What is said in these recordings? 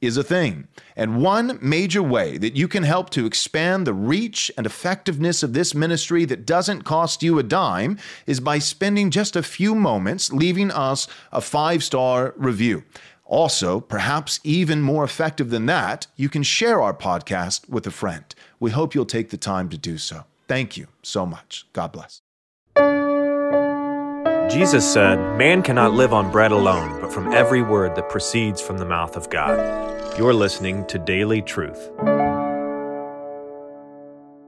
is a thing. And one major way that you can help to expand the reach and effectiveness of this ministry that doesn't cost you a dime is by spending just a few moments leaving us a 5-star review. Also, perhaps even more effective than that, you can share our podcast with a friend. We hope you'll take the time to do so. Thank you so much. God bless. Jesus said, "Man cannot live on bread alone, but from every word that proceeds from the mouth of God." You're listening to Daily Truth.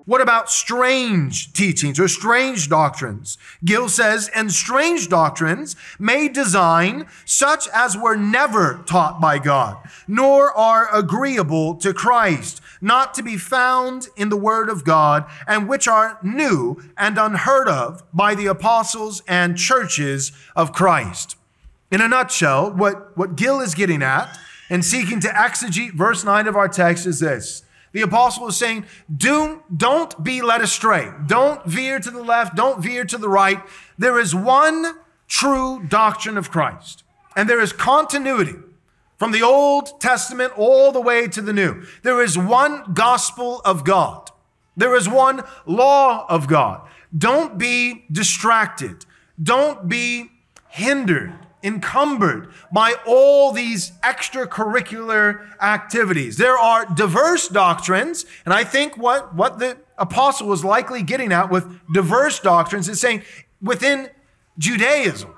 What about strange teachings or strange doctrines? Gill says, and strange doctrines may design such as were never taught by God, nor are agreeable to Christ, not to be found in the word of God, and which are new and unheard of by the apostles and churches of Christ. In a nutshell, what Gill is getting at and seeking to exegete verse 9 of our text is this. The apostle is saying, don't be led astray. Don't veer to the left. Don't veer to the right. There is one true doctrine of Christ. And there is continuity from the Old Testament all the way to the New. There is one gospel of God. There is one law of God. Don't be distracted. Don't be hindered, encumbered by all these extracurricular activities. There are diverse doctrines, and I think what the apostle was likely getting at with diverse doctrines is saying within Judaism,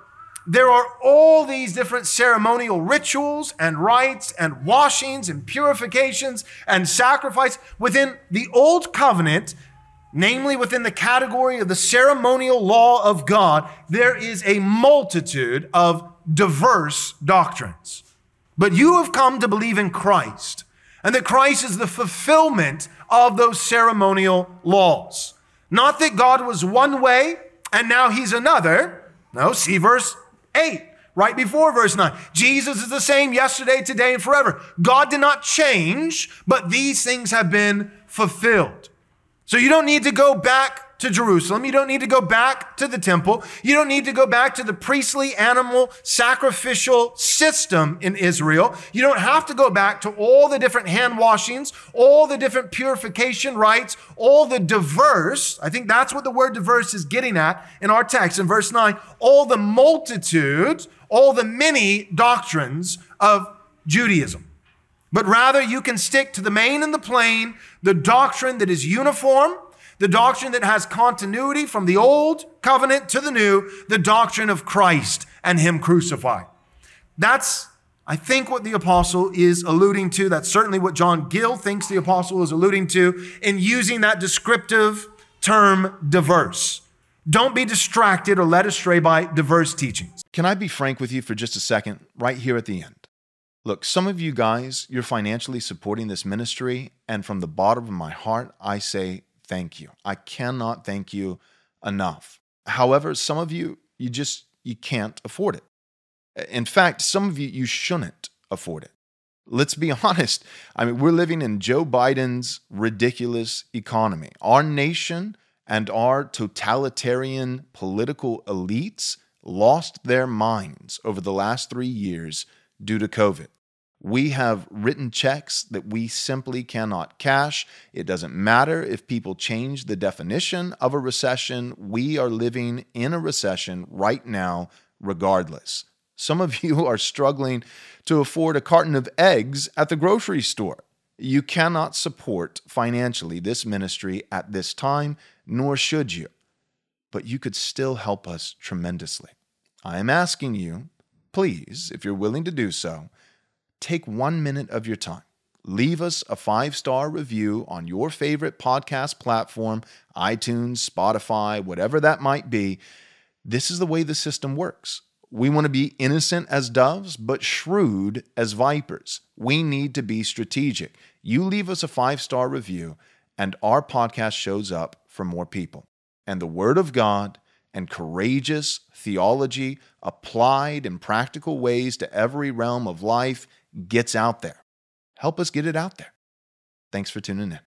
there are all these different ceremonial rituals and rites and washings and purifications and sacrifice within the Old Covenant. Namely, within the category of the ceremonial law of God, there is a multitude of diverse doctrines. But you have come to believe in Christ, and that Christ is the fulfillment of those ceremonial laws. Not that God was one way, and now he's another. No, see verse 8, right before verse 9. Jesus is the same yesterday, today, and forever. God did not change, but these things have been fulfilled. So you don't need to go back to Jerusalem. You don't need to go back to the temple. You don't need to go back to the priestly animal sacrificial system in Israel. You don't have to go back to all the different hand washings, all the different purification rites, all the diverse, I think that's what the word diverse is getting at in our text in verse 9, all the multitude, all the many doctrines of Judaism. But rather, you can stick to the main and the plain, the doctrine that is uniform, the doctrine that has continuity from the Old Covenant to the New, the doctrine of Christ and him crucified. That's, I think, what the apostle is alluding to. That's certainly what John Gill thinks the apostle is alluding to in using that descriptive term, diverse. Don't be distracted or led astray by diverse teachings. Can I be frank with you for just a second, right here at the end? Look, some of you guys, you're financially supporting this ministry, and from the bottom of my heart, I say thank you. I cannot thank you enough. However, some of you, you can't afford it. In fact, some of you shouldn't afford it. Let's be honest. I mean, we're living in Joe Biden's ridiculous economy. Our nation and our totalitarian political elites lost their minds over the last 3 years due to COVID. We have written checks that we simply cannot cash. It doesn't matter if people change the definition of a recession. We are living in a recession right now, regardless. Some of you are struggling to afford a carton of eggs at the grocery store. You cannot support financially this ministry at this time, nor should you. But you could still help us tremendously. I am asking you, please, if you're willing to do so, take 1 minute of your time. Leave us a 5-star review on your favorite podcast platform, iTunes, Spotify, whatever that might be. This is the way the system works. We want to be innocent as doves, but shrewd as vipers. We need to be strategic. You leave us a 5-star review, and our podcast shows up for more people. And the Word of God and courageous theology applied in practical ways to every realm of life gets out there. Help us get it out there. Thanks for tuning in.